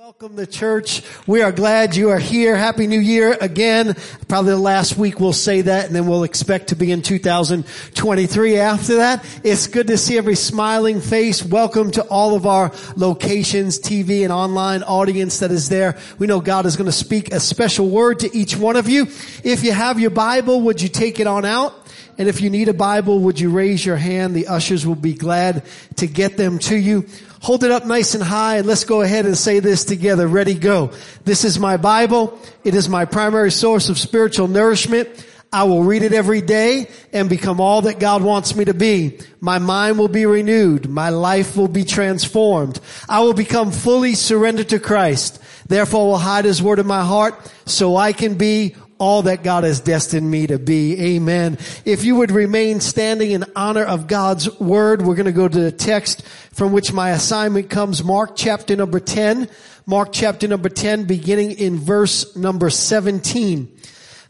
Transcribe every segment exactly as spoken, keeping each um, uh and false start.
Welcome to church. We are glad you are here. Happy New Year again. Probably the last week we'll say that, and then we'll expect to be in two thousand twenty-three after that. It's good to see every smiling face. Welcome to all of our locations, T V and online audience that is there. We know God is going to speak a special word to each one of you. If you have your Bible, would you take it on out? And if you need a Bible, would you raise your hand? The ushers will be glad to get them to you. Hold it up nice and high, and let's go ahead and say this together. Ready, go. This is my Bible. It is my primary source of spiritual nourishment. I will read it every day and become all that God wants me to be. My mind will be renewed. My life will be transformed. I will become fully surrendered to Christ. Therefore, I will hide His word in my heart so I can be all that God has destined me to be. Amen. If you would remain standing in honor of God's word, we're going to go to the text from which my assignment comes, Mark chapter number ten. Mark chapter number ten, beginning in verse number seventeen.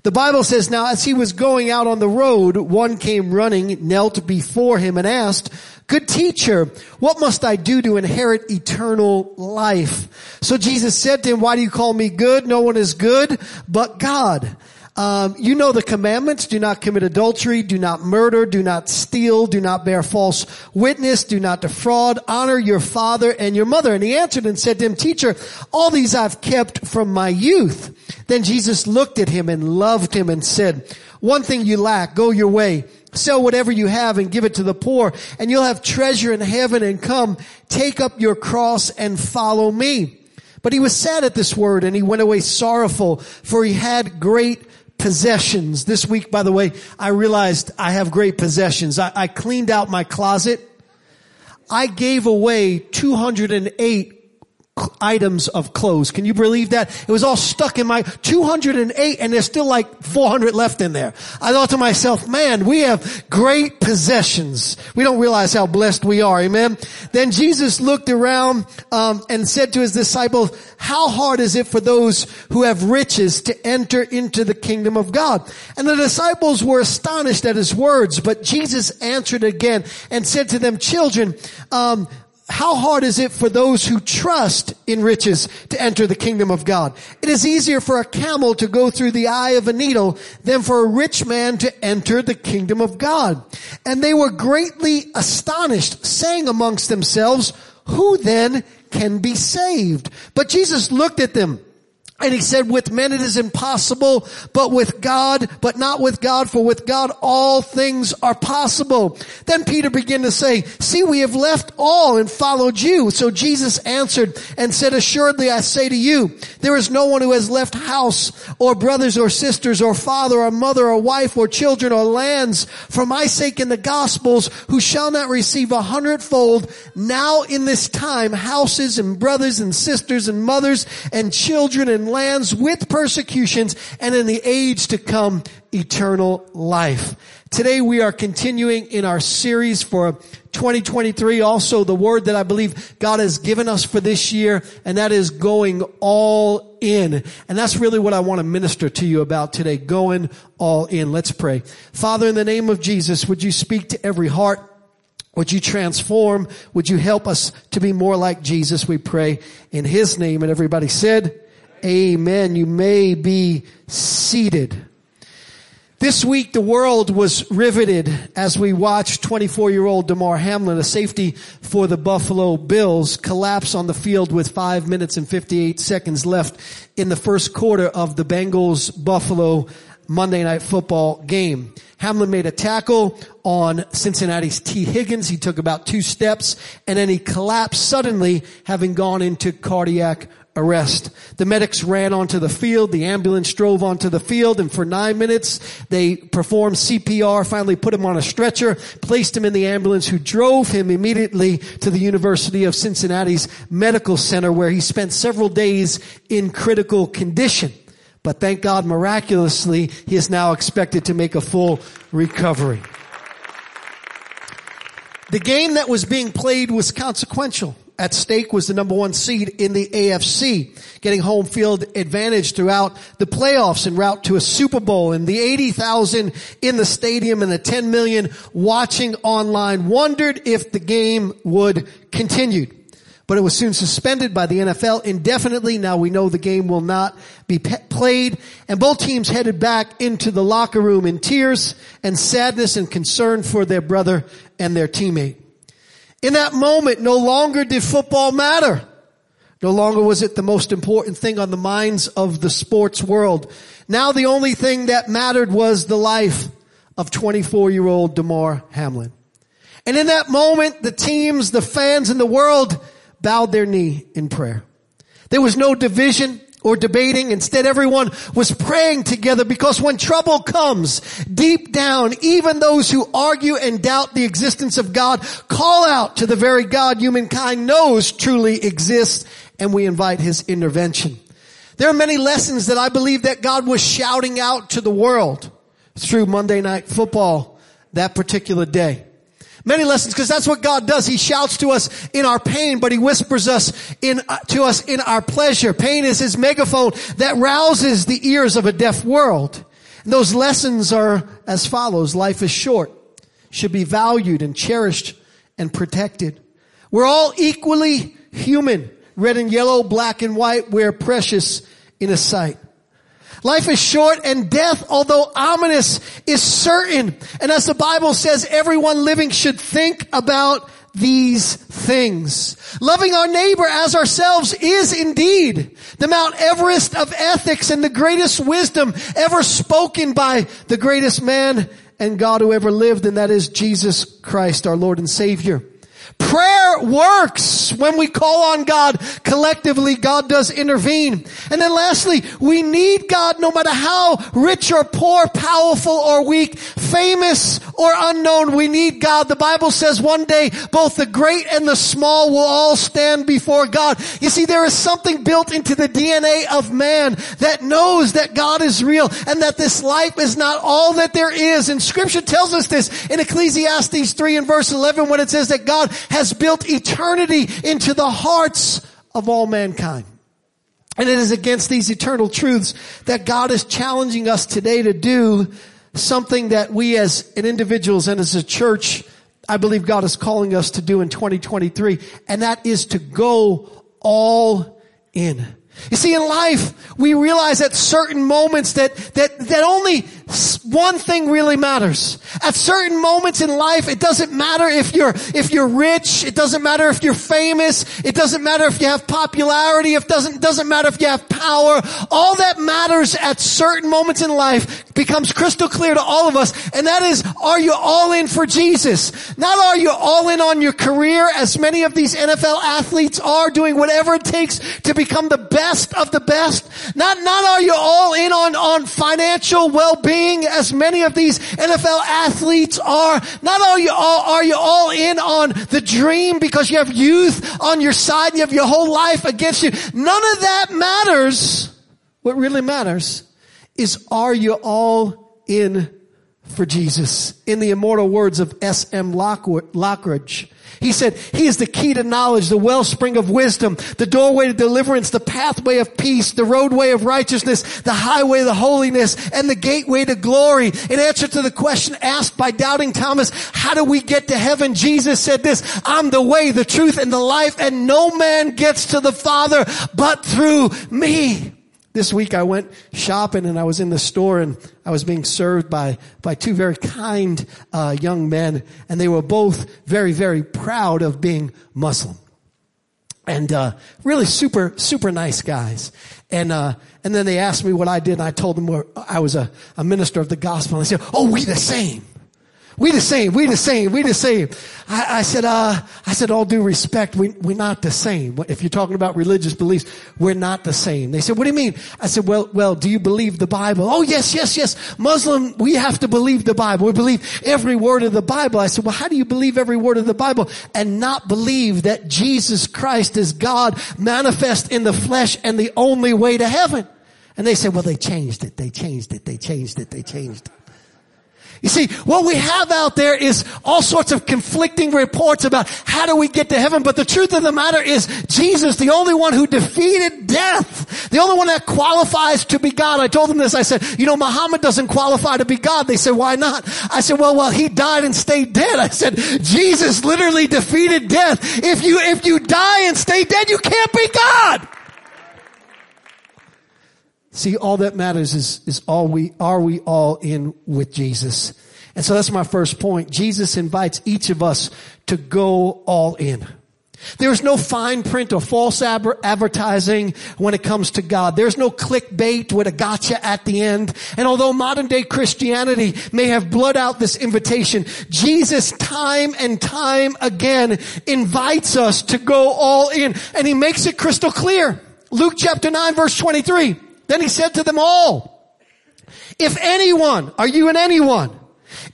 The Bible says, "Now as he was going out on the road, one came running, knelt before him and asked, 'Good teacher, what must I do to inherit eternal life?' So Jesus said to him, 'Why do you call me good? No one is good but God. Um, you know the commandments. Do not commit adultery. Do not murder. Do not steal. Do not bear false witness. Do not defraud. Honor your father and your mother.' And he answered and said to him, 'Teacher, all these I've kept from my youth.' Then Jesus looked at him and loved him and said, 'One thing you lack. Go your way. Sell whatever you have and give it to the poor, and you'll have treasure in heaven, and come, take up your cross and follow me.' But he was sad at this word, and he went away sorrowful, for he had great possessions." This week, by the way, I realized I have great possessions. I, I cleaned out my closet. I gave away two hundred eight items of clothes. Can you believe that? It was all stuck in my two hundred eight, and there's still like four hundred left in there. I thought to myself, man, we have great possessions. We don't realize how blessed we are. Amen. Then Jesus looked around um, and said to his disciples, "How hard is it for those who have riches to enter into the kingdom of God?" And the disciples were astonished at his words, but Jesus answered again and said to them, "Children, um, how hard is it for those who trust in riches to enter the kingdom of God? It is easier for a camel to go through the eye of a needle than for a rich man to enter the kingdom of God." And they were greatly astonished, saying amongst themselves, "Who then can be saved?" But Jesus looked at them, and he said, "With men it is impossible, but with God, but not with God, for with God all things are possible." Then Peter began to say, "See, we have left all and followed you." So Jesus answered and said, "Assuredly, I say to you, there is no one who has left house or brothers or sisters or father or mother or wife or children or lands for my sake in the gospels, who shall not receive a hundredfold now in this time houses and brothers and sisters and mothers and children and lands with persecutions, and in the age to come, eternal life." Today we are continuing in our series for twenty twenty-three, also the word that I believe God has given us for this year, and that is going all in. And that's really what I want to minister to you about today, going all in. Let's pray. Father, in the name of Jesus, would you speak to every heart? Would you transform? Would you help us to be more like Jesus, we pray in his name. And everybody said, amen. You may be seated. This week, the world was riveted as we watched twenty-four-year-old Damar Hamlin, a safety for the Buffalo Bills, collapse on the field with five minutes and fifty-eight seconds left in the first quarter of the Bengals-Buffalo Monday Night Football game. Hamlin made a tackle on Cincinnati's T. Higgins. He took about two steps, and then he collapsed suddenly, having gone into cardiac arrest. The medics ran onto the field. The ambulance drove onto the field, and for nine minutes, they performed C P R, finally put him on a stretcher, placed him in the ambulance, who drove him immediately to the University of Cincinnati's Medical Center, where he spent several days in critical condition. But thank God, miraculously, he is now expected to make a full recovery. The game that was being played was consequential. At stake was the number one seed in the A F C, getting home field advantage throughout the playoffs en route to a Super Bowl, and the eighty thousand in the stadium and the ten million watching online wondered if the game would continue. but it was soon suspended by the N F L indefinitely. Now we know the game will not be pe- played. And both teams headed back into the locker room in tears and sadness and concern for their brother and their teammate. In that moment, no longer did football matter. No longer was it the most important thing on the minds of the sports world. Now the only thing that mattered was the life of twenty-four-year-old Damar Hamlin. And in that moment, the teams, the fans, and the world bowed their knee in prayer. There was no division or debating. Instead, everyone was praying together, because when trouble comes, deep down, even those who argue and doubt the existence of God call out to the very God humankind knows truly exists, and we invite his intervention. There are many lessons that I believe that God was shouting out to the world through Monday Night Football that particular day. Many lessons, because that's what God does. He shouts to us in our pain, but he whispers us in uh, to us in our pleasure. Pain is his megaphone that rouses the ears of a deaf world. And those lessons are as follows. Life is short, should be valued and cherished and protected. We're all equally human, red and yellow, black and white. We're precious in his sight. Life is short, and death, although ominous, is certain. And as the Bible says, everyone living should think about these things. Loving our neighbor as ourselves is indeed the Mount Everest of ethics and the greatest wisdom ever spoken by the greatest man and God who ever lived, and that is Jesus Christ, our Lord and Savior. Prayer works. When we call on God collectively, God does intervene. And then lastly, we need God no matter how rich or poor, powerful or weak, famous or unknown. We need God. The Bible says one day both the great and the small will all stand before God. You see, there is something built into the D N A of man that knows that God is real and that this life is not all that there is. And Scripture tells us this in Ecclesiastes three and verse eleven when it says that God has built eternity into the hearts of all mankind. And it is against these eternal truths that God is challenging us today to do something that we as individuals and as a church, I believe God is calling us to do in twenty twenty-three, and that is to go all in. You see, in life, we realize at certain moments that, that, that only one thing really matters. At certain moments in life, it doesn't matter if you're, if you're rich. It doesn't matter if you're famous. It doesn't matter if you have popularity. It doesn't, doesn't matter if you have power. All that matters at certain moments in life becomes crystal clear to all of us. And that is, are you all in for Jesus? Not are you all in on your career, as many of these N F L athletes are doing whatever it takes to become the best of the best. Not, not are you all in on, on financial well-being, as many of these N F L athletes are. Not are you all, are you all in on the dream because you have youth on your side and you have your whole life against you. None of that matters. What really matters is, are you all in for Jesus? In the immortal words of S M Lockridge, he said, he is the key to knowledge, the wellspring of wisdom, the doorway to deliverance, the pathway of peace, the roadway of righteousness, the highway to holiness, and the gateway to glory. In answer to the question asked by doubting Thomas, how do we get to heaven? Jesus said this, I'm the way, the truth, and the life, and no man gets to the Father but through me. This week I went shopping and I was in the store and I was being served by, by two very kind, uh, young men, and they were both very, very proud of being Muslim. And, uh, really super, super nice guys. And, uh, and then they asked me what I did, and I told them I was a, a minister of the gospel, and they said, oh, we the same. We the same, we the same, we the same. I, I said, uh, I said, all due respect, we, we're not the same. If you're talking about religious beliefs, we're not the same. They said, what do you mean? I said, well, well, do you believe the Bible? Oh, yes, yes, yes. Muslim, we have to believe the Bible. We believe every word of the Bible. I said, well, how do you believe every word of the Bible and not believe that Jesus Christ is God manifest in the flesh and the only way to heaven? And they said, well, they changed it, they changed it, they changed it, they changed it. You see, what we have out there is all sorts of conflicting reports about how do we get to heaven. But the truth of the matter is Jesus, the only one who defeated death, the only one that qualifies to be God. I told them this. I said, you know, Muhammad doesn't qualify to be God. They said, why not? I said, well, well, he died and stayed dead. I said, Jesus literally defeated death. If you, if you die and stay dead, you can't be God. See, all that matters is, is all we, are we all in with Jesus? And so that's my first point. Jesus invites each of us to go all in. There's no fine print or false ab- advertising when it comes to God. There's no clickbait with a gotcha at the end. And although modern day Christianity may have blurred out this invitation, Jesus time and time again invites us to go all in. And he makes it crystal clear. Luke chapter nine verse twenty-three. Then he said to them all, if anyone, are you in anyone?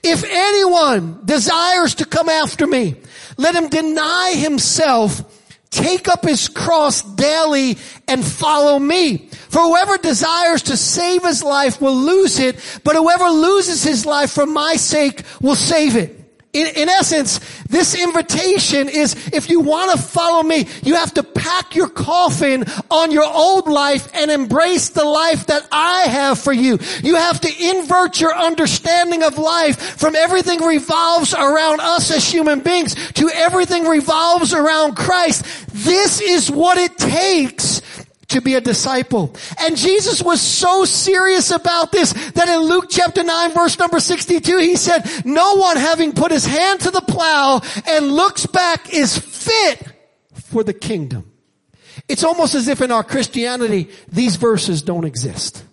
If anyone desires to come after me, let him deny himself, take up his cross daily, and follow me. For whoever desires to save his life will lose it, but whoever loses his life for my sake will save it. In, in essence, this invitation is, if you want to follow me, you have to pack your coffin on your old life and embrace the life that I have for you. You have to invert your understanding of life from everything revolves around us as human beings to everything revolves around Christ. This is what it takes to be a disciple. And Jesus was so serious about this that in Luke chapter nine verse number sixty-two, he said, no one having put his hand to the plow and looks back is fit for the kingdom. It's almost as if in our Christianity, these verses don't exist.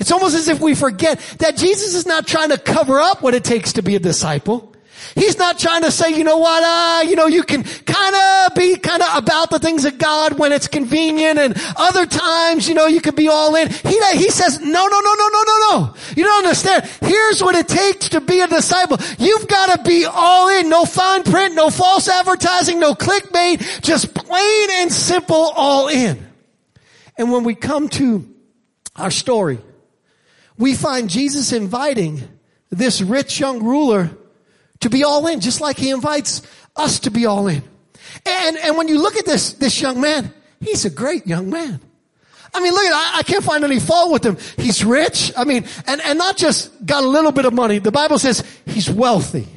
It's almost as if we forget that Jesus is not trying to cover up what it takes to be a disciple. He's not trying to say, you know what, uh, you know, you can kind of be kind of about the things of God when it's convenient, and other times, you know, you could be all in. He, he says, no, no, no, no, no, no, no. You don't understand. Here's what it takes to be a disciple. You've got to be all in. No fine print, no false advertising, no clickbait, just plain and simple all in. And when we come to our story, we find Jesus inviting this rich young ruler to be all in, just like he invites us to be all in. And, and when you look at this, this young man, he's a great young man. I mean, look at, I, I can't find any fault with him. He's rich. I mean, and, and not just got a little bit of money. The Bible says he's wealthy.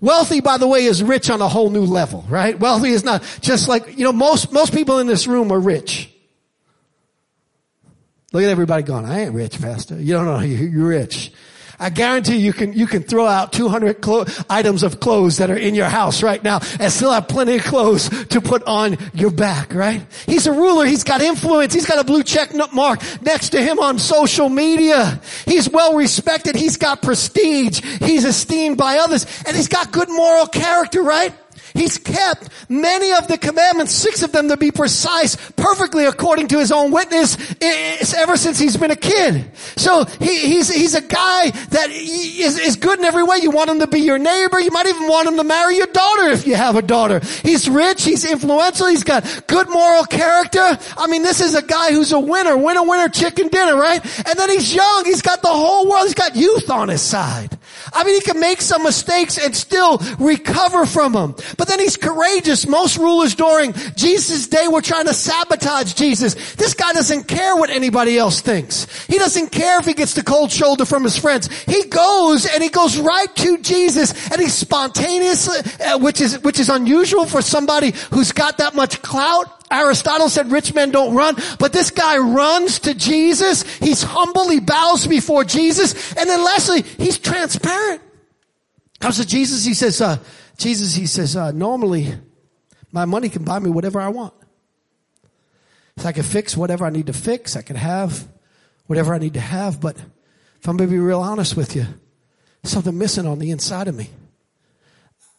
Wealthy, by the way, is rich on a whole new level, right? Wealthy is not just like, you know, most, most people in this room are rich. Look at everybody going, I ain't rich, Pastor. You don't know, you're rich. I guarantee you can, you can throw out two hundred clo- items of clothes that are in your house right now and still have plenty of clothes to put on your back, right? He's a ruler. He's got influence. He's got a blue check mark next to him on social media. He's well respected. He's got prestige. He's esteemed by others, and he's got good moral character, right? He's kept many of the commandments, six of them to be precise, perfectly according to his own witness, ever since he's been a kid. So he, he's he's a guy that is, is good in every way. You want him to be your neighbor. You might even want him to marry your daughter if you have a daughter. He's rich. He's influential. He's got good moral character. I mean, this is a guy who's a winner, winner, winner, chicken dinner, right? And then he's young. He's got the whole world. He's got youth on his side. I mean, he can make some mistakes and still recover from them. But then he's courageous. Most rulers during Jesus' day were trying to sabotage Jesus. This guy doesn't care what anybody else thinks. He doesn't care if he gets the cold shoulder from his friends. He goes and he goes right to Jesus, and he's spontaneous, uh, which is, which is unusual for somebody who's got that much clout. Aristotle said rich men don't run, but this guy runs to Jesus. He's humble. He bows before Jesus. And then lastly, he's transparent. Comes to Jesus. He says, uh, Jesus, he says, uh, normally my money can buy me whatever I want. So I can fix whatever I need to fix. I can have whatever I need to have. But if I'm going to be real honest with you, there's something missing on the inside of me.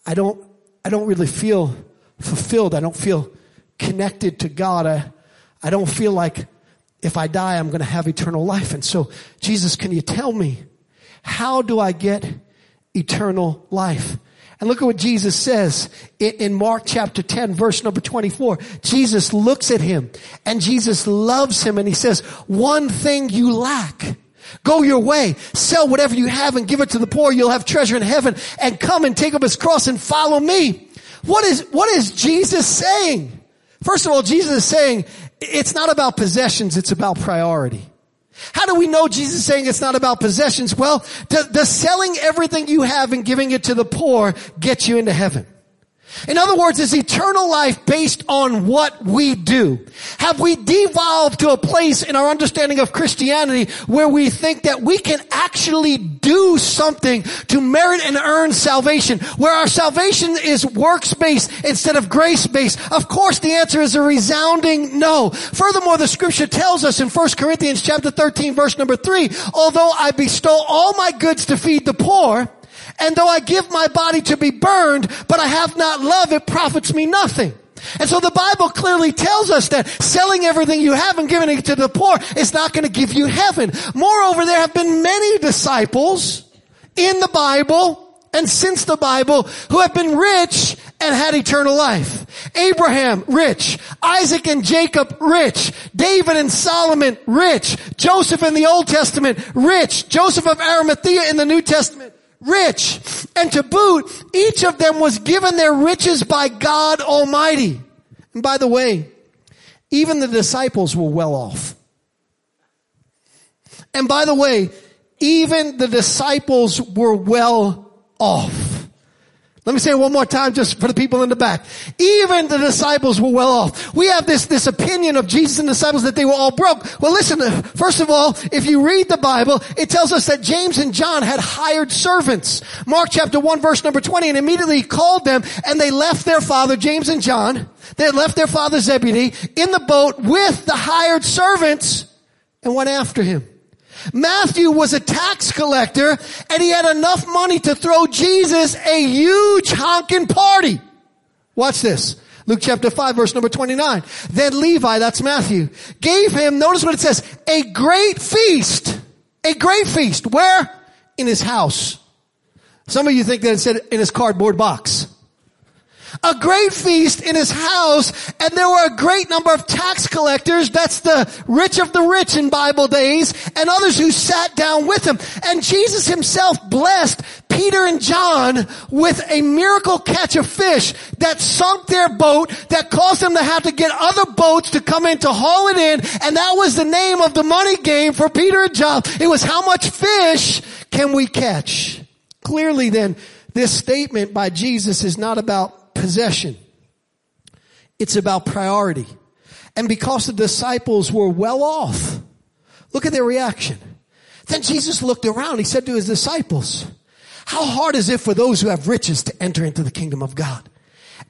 I don't, I don't really feel fulfilled. I don't feel connected to God. I, I don't feel like if I die, I'm going to have eternal life. And so, Jesus, can you tell me, how do I get eternal life? And look at what Jesus says in Mark chapter ten, verse number twenty-four. Jesus looks at him, and Jesus loves him, and he says, one thing you lack. Go your way, sell whatever you have and give it to the poor. You'll have treasure in heaven, and come and take up his cross and follow me. What is, what is Jesus saying? First of all, Jesus is saying it's not about possessions, it's about priority. How do we know Jesus is saying it's not about possessions? Well, does, does selling everything you have and giving it to the poor get you into heaven? In other words, is eternal life based on what we do? Have we devolved to a place in our understanding of Christianity where we think that we can actually do something to merit and earn salvation, where our salvation is works-based instead of grace-based? Of course, the answer is a resounding no. Furthermore, the scripture tells us in First Corinthians chapter thirteen, verse number three, although I bestow all my goods to feed the poor, and though I give my body to be burned, but I have not love, it profits me nothing. And so the Bible clearly tells us that selling everything you have and giving it to the poor is not going to give you heaven. Moreover, there have been many disciples in the Bible and since the Bible who have been rich and had eternal life. Abraham, rich. Isaac and Jacob, rich. David and Solomon, rich. Joseph in the Old Testament, rich. Joseph of Arimathea in the New Testament, rich. And to boot, each of them was given their riches by God Almighty. And by the way, even the disciples were well off. And by the way, even the disciples were well off. Let me say it one more time just for the people in the back. Even the disciples were well off. We have this, this opinion of Jesus and the disciples that they were all broke. Well, listen, first of all, if you read the Bible, it tells us that James and John had hired servants. Mark chapter one, verse number twenty, and immediately he called them, and they left their father, James and John. They had left their father, Zebedee, in the boat with the hired servants and went after him. Matthew was a tax collector, and he had enough money to throw Jesus a huge honking party. Watch this. Luke chapter five, verse number twenty-nine. Then Levi, that's Matthew, gave him, notice what it says, a great feast. A great feast. Where? In his house. Some of you think that it said in his cardboard box. A great feast in his house, and there were a great number of tax collectors, that's the rich of the rich in Bible days, and others who sat down with him. And Jesus himself blessed Peter and John with a miracle catch of fish that sunk their boat, that caused them to have to get other boats to come in to haul it in, and that was the name of the money game for Peter and John. It was how much fish can we catch? Clearly then, this statement by Jesus is not about possession. It's about priority. And because the disciples were well off, look at their reaction. Then Jesus looked around. He said to his disciples, how hard is it for those who have riches to enter into the kingdom of God?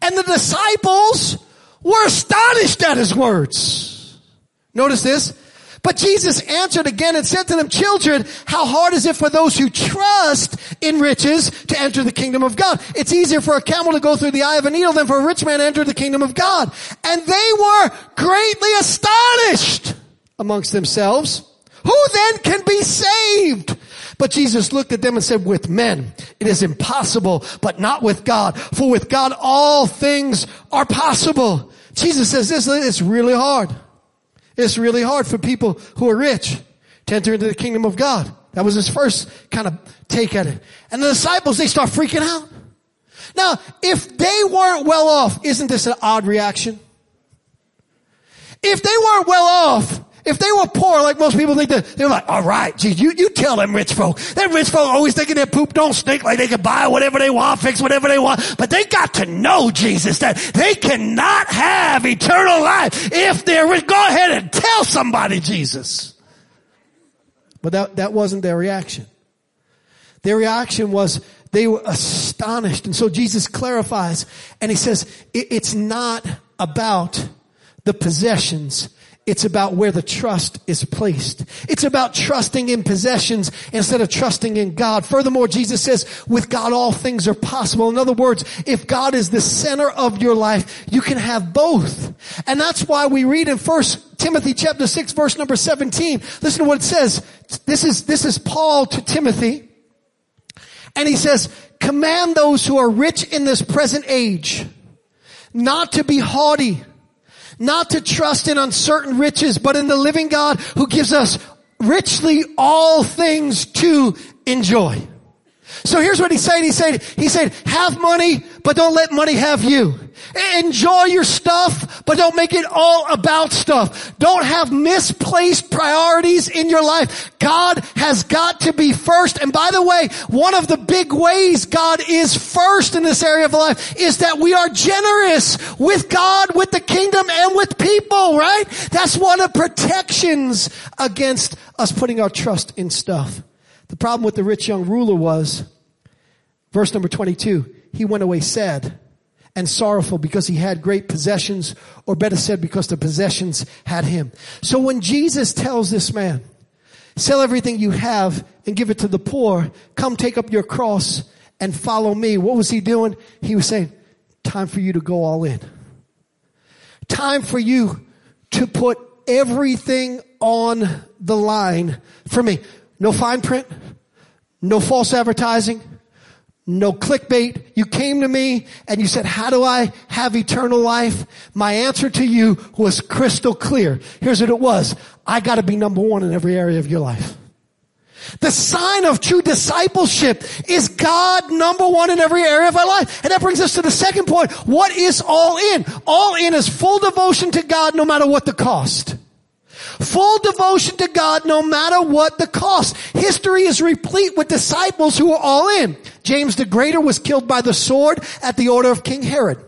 And the disciples were astonished at his words. Notice this. But Jesus answered again and said to them, children, how hard is it for those who trust in riches to enter the kingdom of God? It's easier for a camel to go through the eye of a needle than for a rich man to enter the kingdom of God. And they were greatly astonished amongst themselves. Who then can be saved? But Jesus looked at them and said, with men it is impossible, but not with God. For with God all things are possible. Jesus says this, it's really hard. It's really hard for people who are rich to enter into the kingdom of God. That was his first kind of take at it. And the disciples, they start freaking out. Now, if they weren't well off, isn't this an odd reaction? If they weren't well off, if they were poor, like most people think, that they were like, all right, geez, you, you tell them rich folk. Them rich folk always thinking their poop don't stink, like they can buy whatever they want, fix whatever they want. But they got to know, Jesus, that they cannot have eternal life if they're rich. Go ahead and tell somebody, Jesus. But that, that wasn't their reaction. Their reaction was they were astonished. And so Jesus clarifies, and he says, it, it's not about the possessions. It's about where the trust is placed. It's about trusting in possessions instead of trusting in God. Furthermore, Jesus says, with God all things are possible. In other words, if God is the center of your life, you can have both. And that's why we read in First Timothy chapter six, verse number seventeen. Listen to what it says. This is, this is Paul to Timothy. And he says, command those who are rich in this present age not to be haughty, not to trust in uncertain riches, but in the living God who gives us richly all things to enjoy. So here's what he's saying. He said, he said, have money, but don't let money have you. Enjoy your stuff, but don't make it all about stuff. Don't have misplaced priorities in your life. God has got to be first. And by the way, one of the big ways God is first in this area of life is that we are generous with God, with the kingdom, and with people, right? That's one of the protections against us putting our trust in stuff. The problem with the rich young ruler was, verse number twenty-two, he went away sad and sorrowful because he had great possessions, or better said, because the possessions had him. So when Jesus tells this man, sell everything you have and give it to the poor, come take up your cross and follow me, what was he doing? He was saying, time for you to go all in. Time for you to put everything on the line for me. No fine print, no false advertising, no clickbait. You came to me and you said, how do I have eternal life? My answer to you was crystal clear. Here's what it was. I got to be number one in every area of your life. The sign of true discipleship is God number one in every area of our life. And that brings us to the second point. What is all in? All in is full devotion to God no matter what the cost. Full devotion to God no matter what the cost. History is replete with disciples who are all in. James the Greater was killed by the sword at the order of King Herod.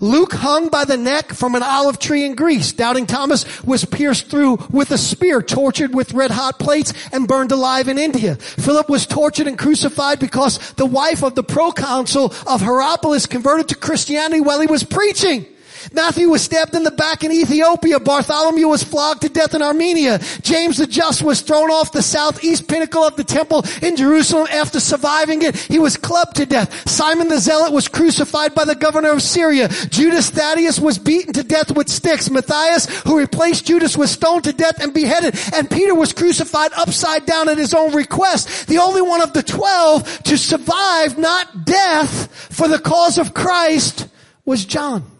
Luke hung by the neck from an olive tree in Greece. Doubting Thomas was pierced through with a spear, tortured with red hot plates, and burned alive in India. Philip was tortured and crucified because the wife of the proconsul of Hierapolis converted to Christianity while he was preaching. Matthew was stabbed in the back in Ethiopia. Bartholomew was flogged to death in Armenia. James the Just was thrown off the southeast pinnacle of the temple in Jerusalem. After surviving it, he was clubbed to death. Simon the Zealot was crucified by the governor of Syria. Judas Thaddeus was beaten to death with sticks. Matthias, who replaced Judas, was stoned to death and beheaded. And Peter was crucified upside down at his own request. The only one of the twelve to survive not death for the cause of Christ was John.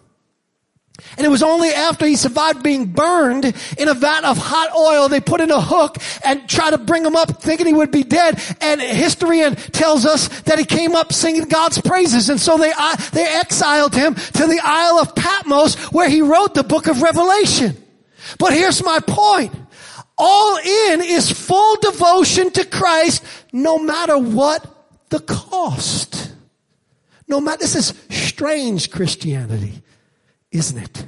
And it was only after he survived being burned in a vat of hot oil, they put in a hook and tried to bring him up thinking he would be dead. And history tells us that he came up singing God's praises. And so they, they exiled him to the Isle of Patmos where he wrote the book of Revelation. But here's my point. All in is full devotion to Christ no matter what the cost. No matter, this is strange Christianity, isn't it?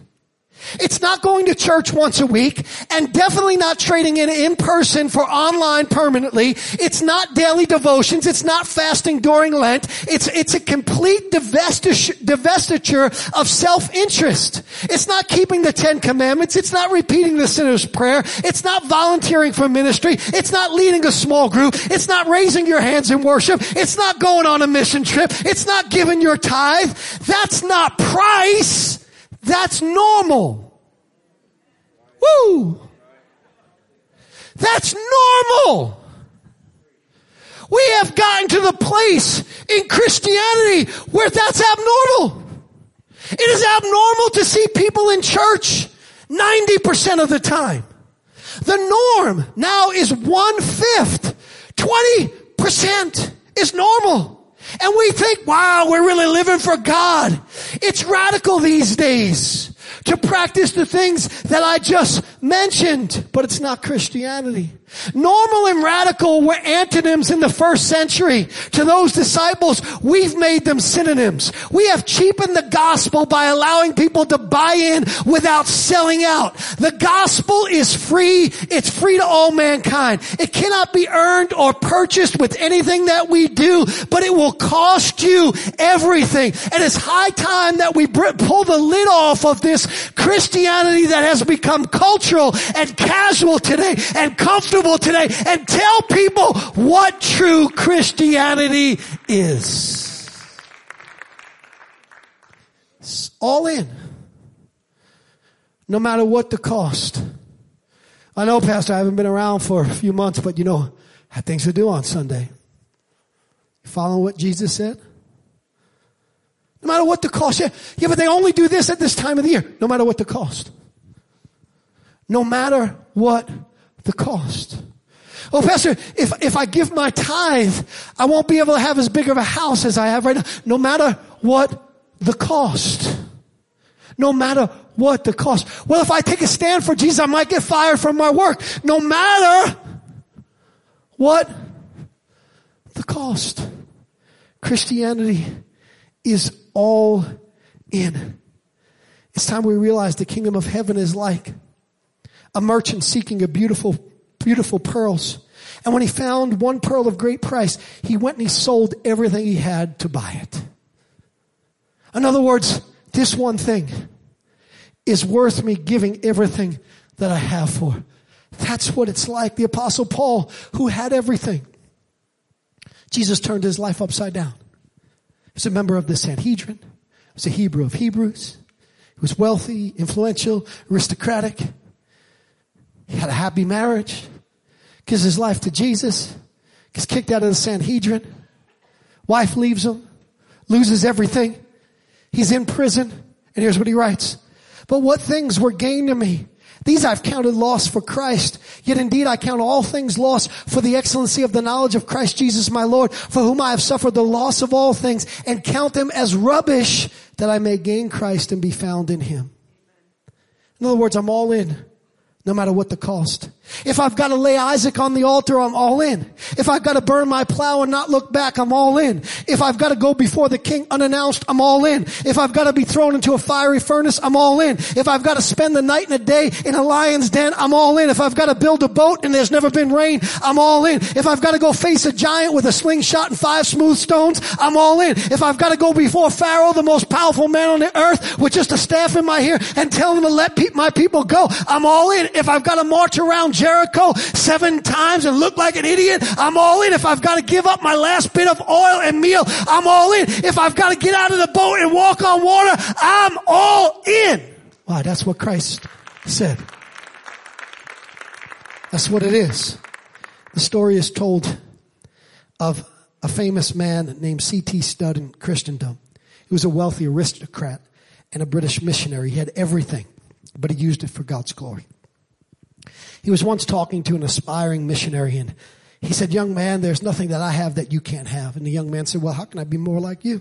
It's not going to church once a week, and definitely not trading in in person for online permanently. It's not daily devotions. It's not fasting during Lent. It's it's a complete divestiture of self-interest. It's not keeping the Ten Commandments. It's not repeating the sinner's prayer. It's not volunteering for ministry. It's not leading a small group. It's not raising your hands in worship. It's not going on a mission trip. It's not giving your tithe. That's not price. That's normal. Woo! That's normal. We have gotten to the place in Christianity where that's abnormal. It is abnormal to see people in church ninety percent of the time. The norm now is one-fifth. twenty percent is normal. And we think, wow, we're really living for God. It's radical these days to practice the things that I just mentioned, but it's not Christianity. Normal and radical were antonyms in the first century. To those disciples, we've made them synonyms. We have cheapened the gospel by allowing people to buy in without selling out. The gospel is free. It's free to all mankind. It cannot be earned or purchased with anything that we do, but it will cost you everything. And it's high time that we pull the lid off of this Christianity that has become cultural and casual today and comfortable today, and tell people what true Christianity is. It's all in. No matter what the cost. I know, Pastor, I haven't been around for a few months, but you know, I had things to do on Sunday. You following what Jesus said? No matter what the cost. Yeah, yeah, but they only do this at this time of the year. No matter what the cost. No matter what the cost. Oh, Pastor, if, if I give my tithe, I won't be able to have as big of a house as I have right now. No matter what the cost. No matter what the cost. Well, if I take a stand for Jesus, I might get fired from my work. No matter what the cost. Christianity is all in. It's time we realize the kingdom of heaven is like a merchant seeking a beautiful, beautiful pearls. And when he found one pearl of great price, he went and he sold everything he had to buy it. In other words, this one thing is worth me giving everything that I have for. That's what it's like. The Apostle Paul, who had everything, Jesus turned his life upside down. He was a member of the Sanhedrin. He was a Hebrew of Hebrews. He was wealthy, influential, aristocratic. He had a happy marriage. Gives his life to Jesus. Gets kicked out of the Sanhedrin. Wife leaves him. Loses everything. He's in prison. And here's what he writes. But what things were gain to me? These I've counted loss for Christ. Yet indeed I count all things lost for the excellency of the knowledge of Christ Jesus my Lord, for whom I have suffered the loss of all things, and count them as rubbish, that I may gain Christ and be found in him. In other words, I'm all in, no matter what the cost. If I've got to lay Isaac on the altar, I'm all in. If I've got to burn my plow and not look back, I'm all in. If I've got to go before the king unannounced, I'm all in. If I've got to be thrown into a fiery furnace, I'm all in. If I've got to spend the night and a day in a lion's den, I'm all in. If I've got to build a boat and there's never been rain, I'm all in. If I've got to go face a giant with a slingshot and five smooth stones, I'm all in. If I've got to go before Pharaoh, the most powerful man on the earth, with just a staff in my ear and tell him to let pe- my people go, I'm all in. If I've got to march around Jericho seven times and look like an idiot, I'm all in. If I've got to give up my last bit of oil and meal, I'm all in. If I've got to get out of the boat and walk on water, I'm all in. Wow, that's what Christ said. That's what it is. The story is told of a famous man named C T Studd in Christendom. He was a wealthy aristocrat and a British missionary. He had everything, but he used it for God's glory. He was once talking to an aspiring missionary, and he said, young man, there's nothing that I have that you can't have. And the young man said, well, how can I be more like you?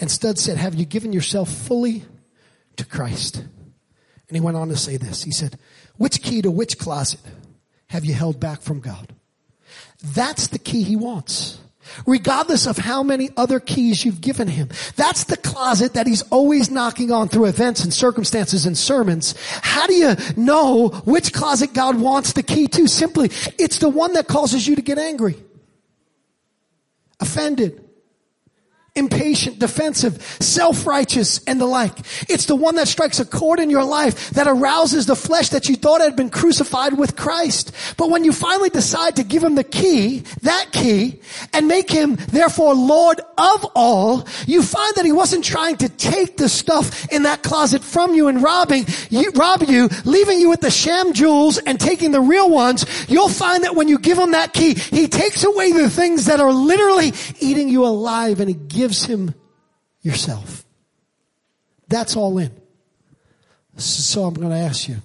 And Studd said, have you given yourself fully to Christ? And he went on to say this. He said, which key to which closet have you held back from God? That's the key he wants. Regardless of how many other keys you've given him. That's the closet that he's always knocking on through events and circumstances and sermons. How do you know which closet God wants the key to? Simply, it's the one that causes you to get angry, offended, impatient, defensive, self-righteous, and the like. It's the one that strikes a chord in your life that arouses the flesh that you thought had been crucified with Christ. But when you finally decide to give him the key, that key, and make him therefore Lord of all, you find that he wasn't trying to take the stuff in that closet from you and robbing you, rob you, leaving you with the sham jewels and taking the real ones. You'll find that when you give him that key, he takes away the things that are literally eating you alive, and he gives Gives him yourself. That's all in. So I'm going to ask you,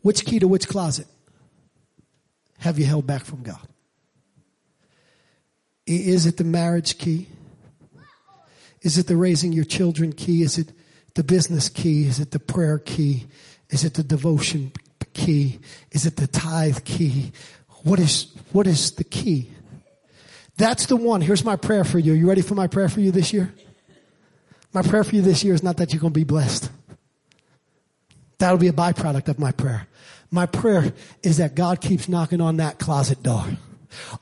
which key to which closet have you held back from God? Is it the marriage key? Is it the raising your children key? Is it the business key? Is it the prayer key? Is it the devotion key? Is it the tithe key? What is, what is the key? That's the one. Here's my prayer for you. Are you ready for my prayer for you this year? My prayer for you this year is not that you're going to be blessed. That'll be a byproduct of my prayer. My prayer is that God keeps knocking on that closet door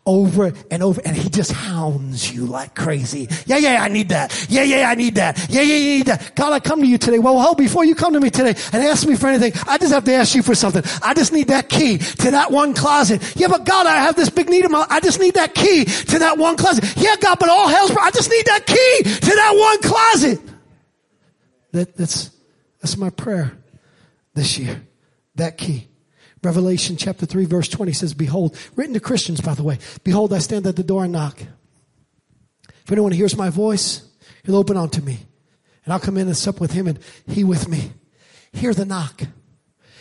over and over, and he just hounds you like crazy. Yeah, yeah, I need that. Yeah, yeah, I need that. Yeah, yeah, yeah, I need that. God, I come to you today. Well, hold, before you come to me today and ask me for anything, I just have to ask you for something. I just need that key to that one closet. Yeah, but God, I have this big need of my, I just need that key to that one closet. Yeah, God, but all hell's, I just need that key to that one closet. That, that's, that's my prayer this year. That key. Revelation chapter three, verse twenty says, behold, written to Christians, by the way, behold, I stand at the door and knock. If anyone hears my voice, he'll open unto me, and I'll come in and sup with him and he with me. Hear the knock.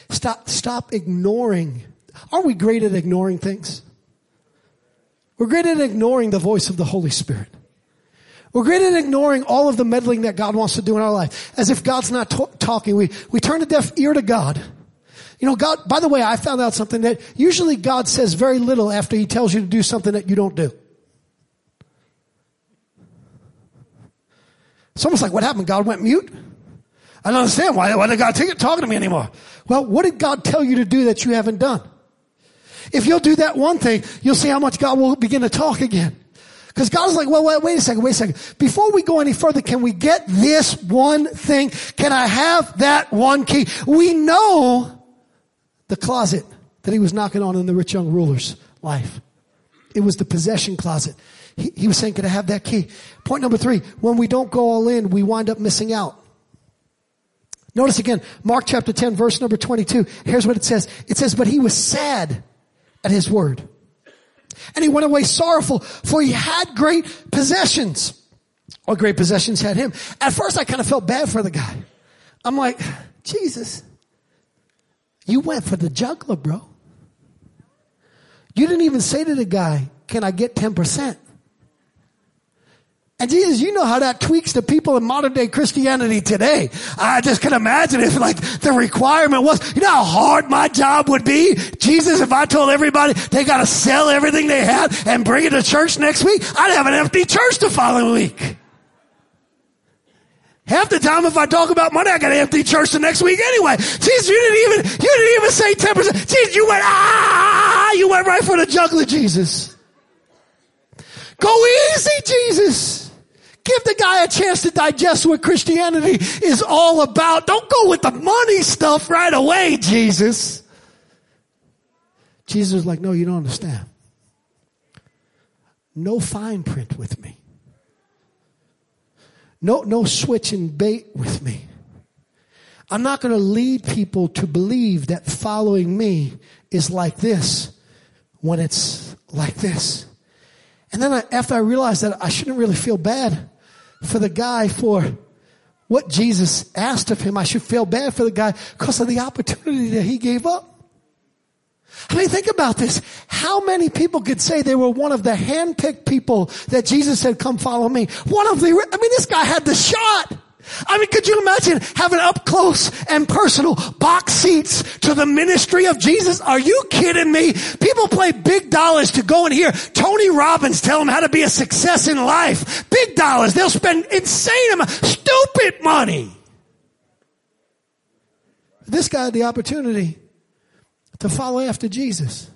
Stop, stop ignoring. Aren't we great at ignoring things? We're great at ignoring the voice of the Holy Spirit. We're great at ignoring all of the meddling that God wants to do in our life. As if God's not t- talking. We, we turn a deaf ear to God. You know, God, by the way, I found out something that usually God says very little after he tells you to do something that you don't do. It's almost like what happened? God went mute? I don't understand. Why, why did God take it talking to me anymore? Well, what did God tell you to do that you haven't done? If you'll do that one thing, you'll see how much God will begin to talk again. Because God is like, well, wait, wait a second, wait a second. Before we go any further, can we get this one thing? Can I have that one key? We know the closet that he was knocking on in the rich young ruler's life. It was the possession closet. He, he was saying, can I have that key? Point number three, when we don't go all in, we wind up missing out. Notice again, Mark chapter ten, verse number twenty-two. Here's what it says. It says, but he was sad at his word. And he went away sorrowful, for he had great possessions. Or great possessions had him. At first, I kind of felt bad for the guy. I'm like, Jesus, you went for the juggler, bro. You didn't even say to the guy, can I get ten percent? And Jesus, you know how that tweaks the people in modern day Christianity today. I just can imagine if like the requirement was, you know how hard my job would be? Jesus, if I told everybody they got to sell everything they had and bring it to church next week, I'd have an empty church the following week. Half the time if I talk about money, I got an empty church the next week anyway. Jesus, you didn't even, you didn't even say ten percent. Jesus, you went, ah, you went right for the juggler, Jesus. Go easy, Jesus. Give the guy a chance to digest what Christianity is all about. Don't go with the money stuff right away, Jesus. Jesus was like, no, you don't understand. No fine print with me. No, no switch and bait with me. I'm not going to lead people to believe that following me is like this when it's like this. And then I, after I realized that I shouldn't really feel bad for the guy for what Jesus asked of him, I should feel bad for the guy because of the opportunity that he gave up. I mean, think about this. How many people could say they were one of the handpicked people that Jesus said, come follow me? One of the, I mean, this guy had the shot. I mean, could you imagine having up close and personal box seats to the ministry of Jesus? Are you kidding me? People pay big dollars to go and hear Tony Robbins tell them how to be a success in life. Big dollars. They'll spend insane amount, stupid money. This guy had the opportunity to follow after Jesus.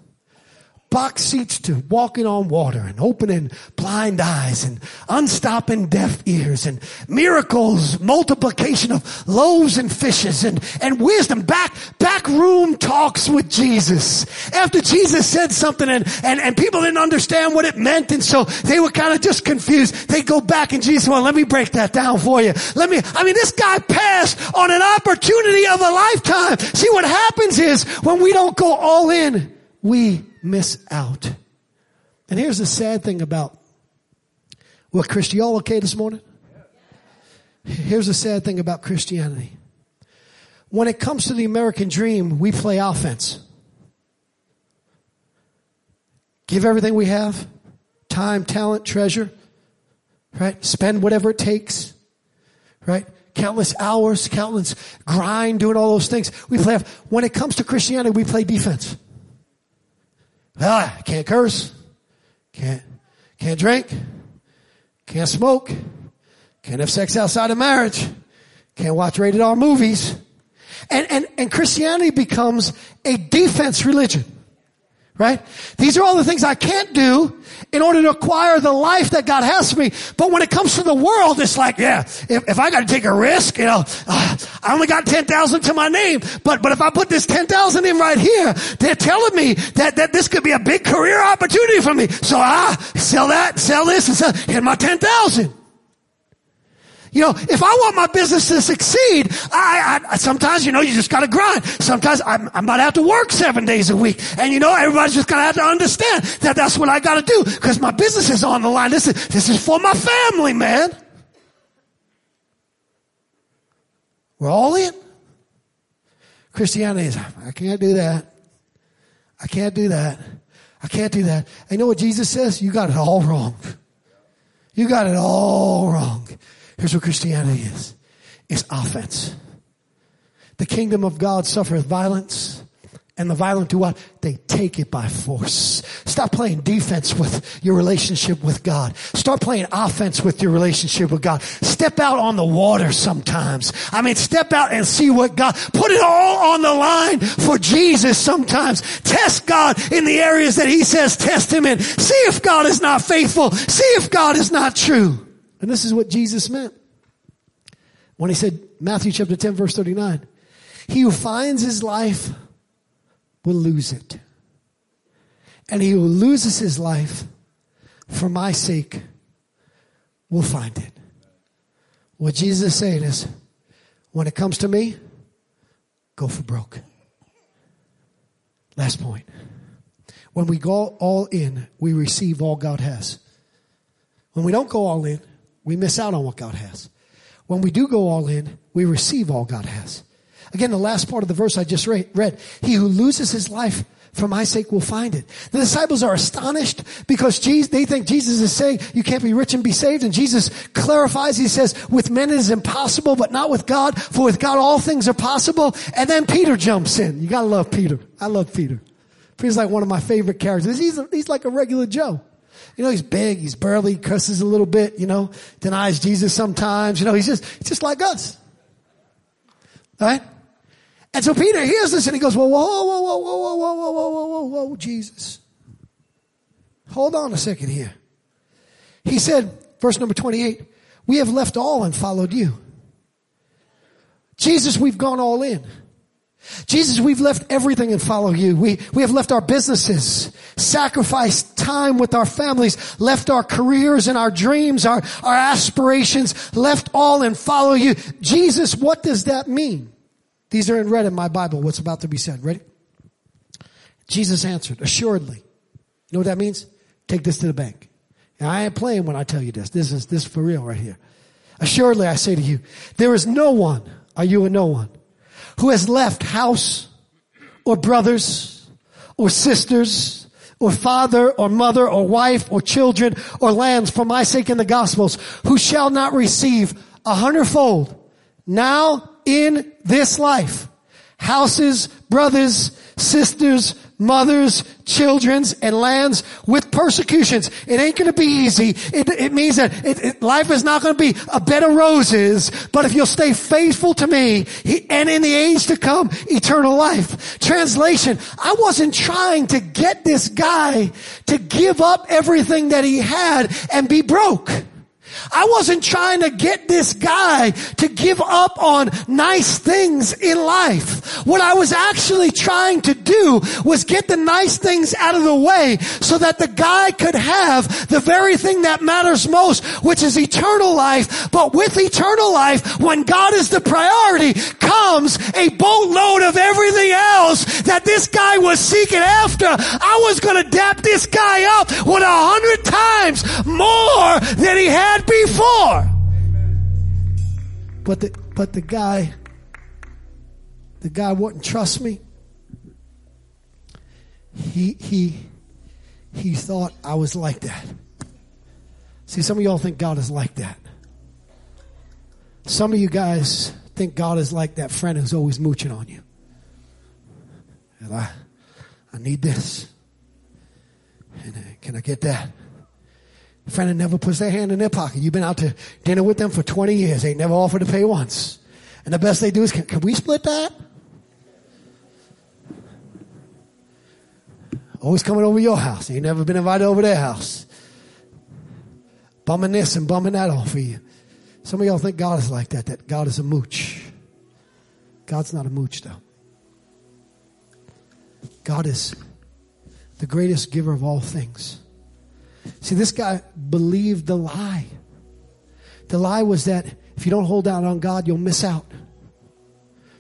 Box seats to walking on water and opening blind eyes and unstopping deaf ears and miracles, multiplication of loaves and fishes and, and wisdom, back, back room talks with Jesus. After Jesus said something and, and, and people didn't understand what it meant and so they were kind of just confused. They go back and Jesus, well, let me break that down for you. Let me, I mean, this guy passed on an opportunity of a lifetime. See, what happens is when we don't go all in, we miss out. And here's the sad thing about what Christ, y'all okay this morning? Here's the sad thing about Christianity. When it comes to the American dream, we play offense. Give everything we have, time, talent, treasure, right? Spend whatever it takes, right? Countless hours, countless grind, doing all those things. We play off. When it comes to Christianity, we play defense. Well, I can't curse, can't, can't drink, can't smoke, can't have sex outside of marriage, can't watch rated R movies. And, and, and Christianity becomes a defense religion, right? These are all the things I can't do in order to acquire the life that God has for me. But when it comes to the world, it's like, yeah, if, if I got to take a risk, you know, uh, I only got ten thousand to my name. But, but if I put this ten thousand in right here, they're telling me that, that this could be a big career opportunity for me. So I sell that, sell this, and sell, hit my ten thousand. You know, if I want my business to succeed, I, I sometimes, you know, you just got to grind. Sometimes I'm, I might have to work seven days a week. And, you know, everybody's just going to have to understand that that's what I got to do because my business is on the line. This is, this is for my family, man. We're all in. Christianity is, I can't do that. I can't do that. I can't do that. And you know what Jesus says? You got it all wrong. You got it all wrong. Here's what Christianity is. It's offense. The kingdom of God suffereth violence, and the violent do what? They take it by force. Stop playing defense with your relationship with God. Start playing offense with your relationship with God. Step out on the water sometimes. I mean, step out and see what God, put it all on the line for Jesus sometimes. Test God in the areas that he says test him in. See if God is not faithful. See if God is not true. And this is what Jesus meant when he said, Matthew chapter ten, verse thirty-nine, he who finds his life will lose it. And he who loses his life for my sake will find it. What Jesus is saying is, when it comes to me, go for broke. Last point. When we go all in, we receive all God has. When we don't go all in, we miss out on what God has. When we do go all in, we receive all God has. Again, the last part of the verse I just read, he who loses his life for my sake will find it. The disciples are astonished because Jesus, they think Jesus is saying, you can't be rich and be saved. And Jesus clarifies, he says, with men it is impossible, but not with God. For with God all things are possible. And then Peter jumps in. You got to love Peter. I love Peter. Peter's like one of my favorite characters. He's, a, he's like a regular Joe. You know, he's big, he's burly, curses a little bit, you know, denies Jesus sometimes. You know, he's just, he's just like us. All right? And so Peter hears this and he goes, whoa, whoa, whoa, whoa, whoa, whoa, whoa, whoa, whoa, whoa, whoa, Jesus. Hold on a second here. He said, verse number twenty-eight, we have left all and followed you. Jesus, we've gone all in. Jesus, we've left everything and follow you. We, we have left our businesses, sacrificed time with our families, left our careers and our dreams, our, our aspirations, left all and follow you. Jesus, what does that mean? These are in red in my Bible, what's about to be said. Ready? Jesus answered, assuredly. You know what that means? Take this to the bank. And I ain't playing when I tell you this. This is, this is for real right here. Assuredly, I say to you, there is no one, are you a no one, who has left house or brothers or sisters or father or mother or wife or children or lands for my sake in the Gospels, who shall not receive a hundredfold now in this life, houses, brothers, sisters, mothers, childrens, and lands with persecutions. It ain't going to be easy. It, it means that it, it, life is not going to be a bed of roses. But if you'll stay faithful to me, he, and in the age to come, eternal life. Translation, I wasn't trying to get this guy to give up everything that he had and be broke. I wasn't trying to get this guy to give up on nice things in life. What I was actually trying to do was get the nice things out of the way so that the guy could have the very thing that matters most, which is eternal life. But with eternal life, when God is the priority, comes a boatload of everything else that this guy was seeking after. I was going to dap this guy up with a hundred times more than he had before. Amen. But the but the guy the guy wouldn't trust me. He he he thought I was like that. See, some of y'all think God is like that. Some of you guys think God is like that friend who's always mooching on you. And I I need this. And uh, can I get that? Friend that never puts their hand in their pocket. You've been out to dinner with them for twenty years. They never offered to pay once. And the best they do is, can, can we split that? Always coming over your house. Ain't never been invited over their house. Bumming this and bumming that off of you. Some of y'all think God is like that, that God is a mooch. God's not a mooch, though. God is the greatest giver of all things. See, this guy believed the lie. The lie was that if you don't hold out on God, you'll miss out.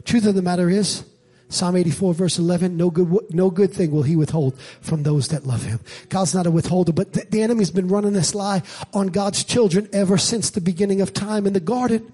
Truth of the matter is, Psalm eighty-four, verse eleven, no good, no good thing will he withhold from those that love him. God's not a withholder, but the, the enemy's been running this lie on God's children ever since the beginning of time in the garden.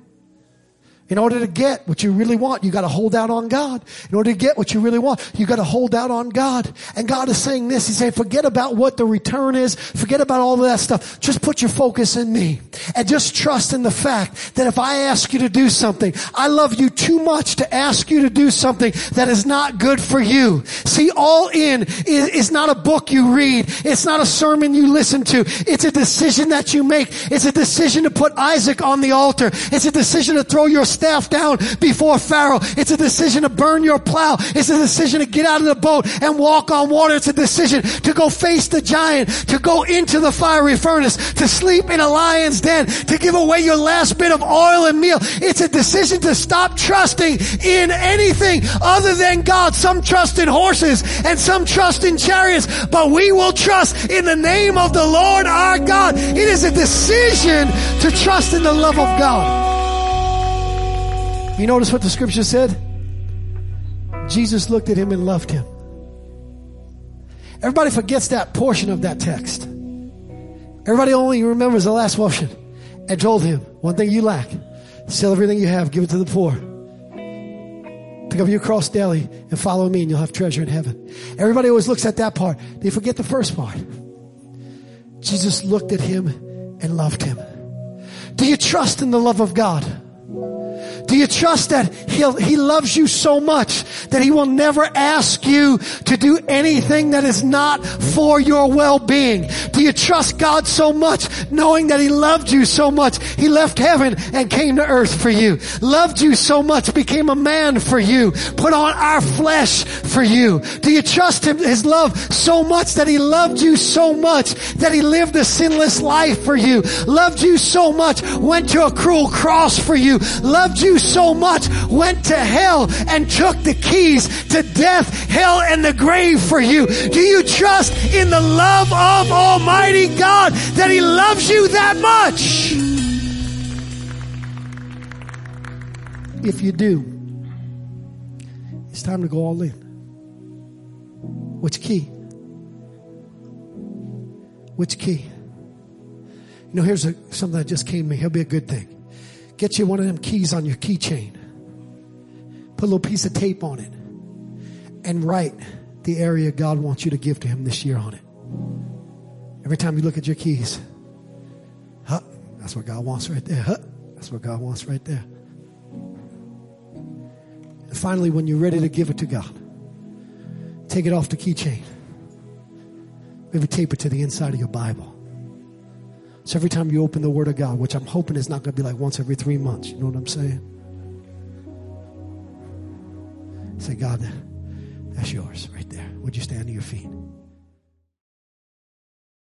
In order to get what you really want, you got to hold out on God. In order to get what you really want, you got to hold out on God. And God is saying this. He's saying, forget about what the return is. Forget about all of that stuff. Just put your focus in me. And just trust in the fact that if I ask you to do something, I love you too much to ask you to do something that is not good for you. See, all in is, is not a book you read. It's not a sermon you listen to. It's a decision that you make. It's a decision to put Isaac on the altar. It's a decision to throw your staff down before Pharaoh. It's a decision to burn your plow. It's a decision to get out of the boat and walk on water. It's a decision to go face the giant, to go into the fiery furnace, to sleep in a lion's den, to give away your last bit of oil and meal. It's a decision to stop trusting in anything other than God. Some trust in horses and some trust in chariots, but we will trust in the name of the Lord our God. It is a decision to trust in the love of God. You notice what the scripture said? Jesus looked at him and loved him. Everybody forgets that portion of that text. Everybody only remembers the last portion. And told him, one thing you lack, sell everything you have, give it to the poor. Pick up your cross daily and follow me and you'll have treasure in heaven. Everybody always looks at that part. They forget the first part. Jesus looked at him and loved him. Do you trust in the love of God? Do you trust that he'll, he loves you so much that he will never ask you to do anything that is not for your well-being? Do you trust God so much knowing that he loved you so much? He left heaven and came to earth for you. Loved you so much, became a man for you. Put on our flesh for you. Do you trust him, his love so much that he loved you so much that he lived a sinless life for you? Loved you so much, went to a cruel cross for you. Loved you so much, went to hell and took the keys to death, hell, and the grave for you. Do you trust in the love of Almighty God that he loves you that much? If you do, it's time to go all in. What's key? What's key? You know, here's a, something that just came to me. He'll be a good thing. Get you one of them keys on your keychain. Put a little piece of tape on it. And write the area God wants you to give to him this year on it. Every time you look at your keys. Huh, that's what God wants right there. Huh, that's what God wants right there. And finally, when you're ready to give it to God, take it off the keychain. Maybe tape it to the inside of your Bible. So every time you open the Word of God, which I'm hoping is not going to be like once every three months. You know what I'm saying? Say, God, that's yours right there. Would you stand to your feet?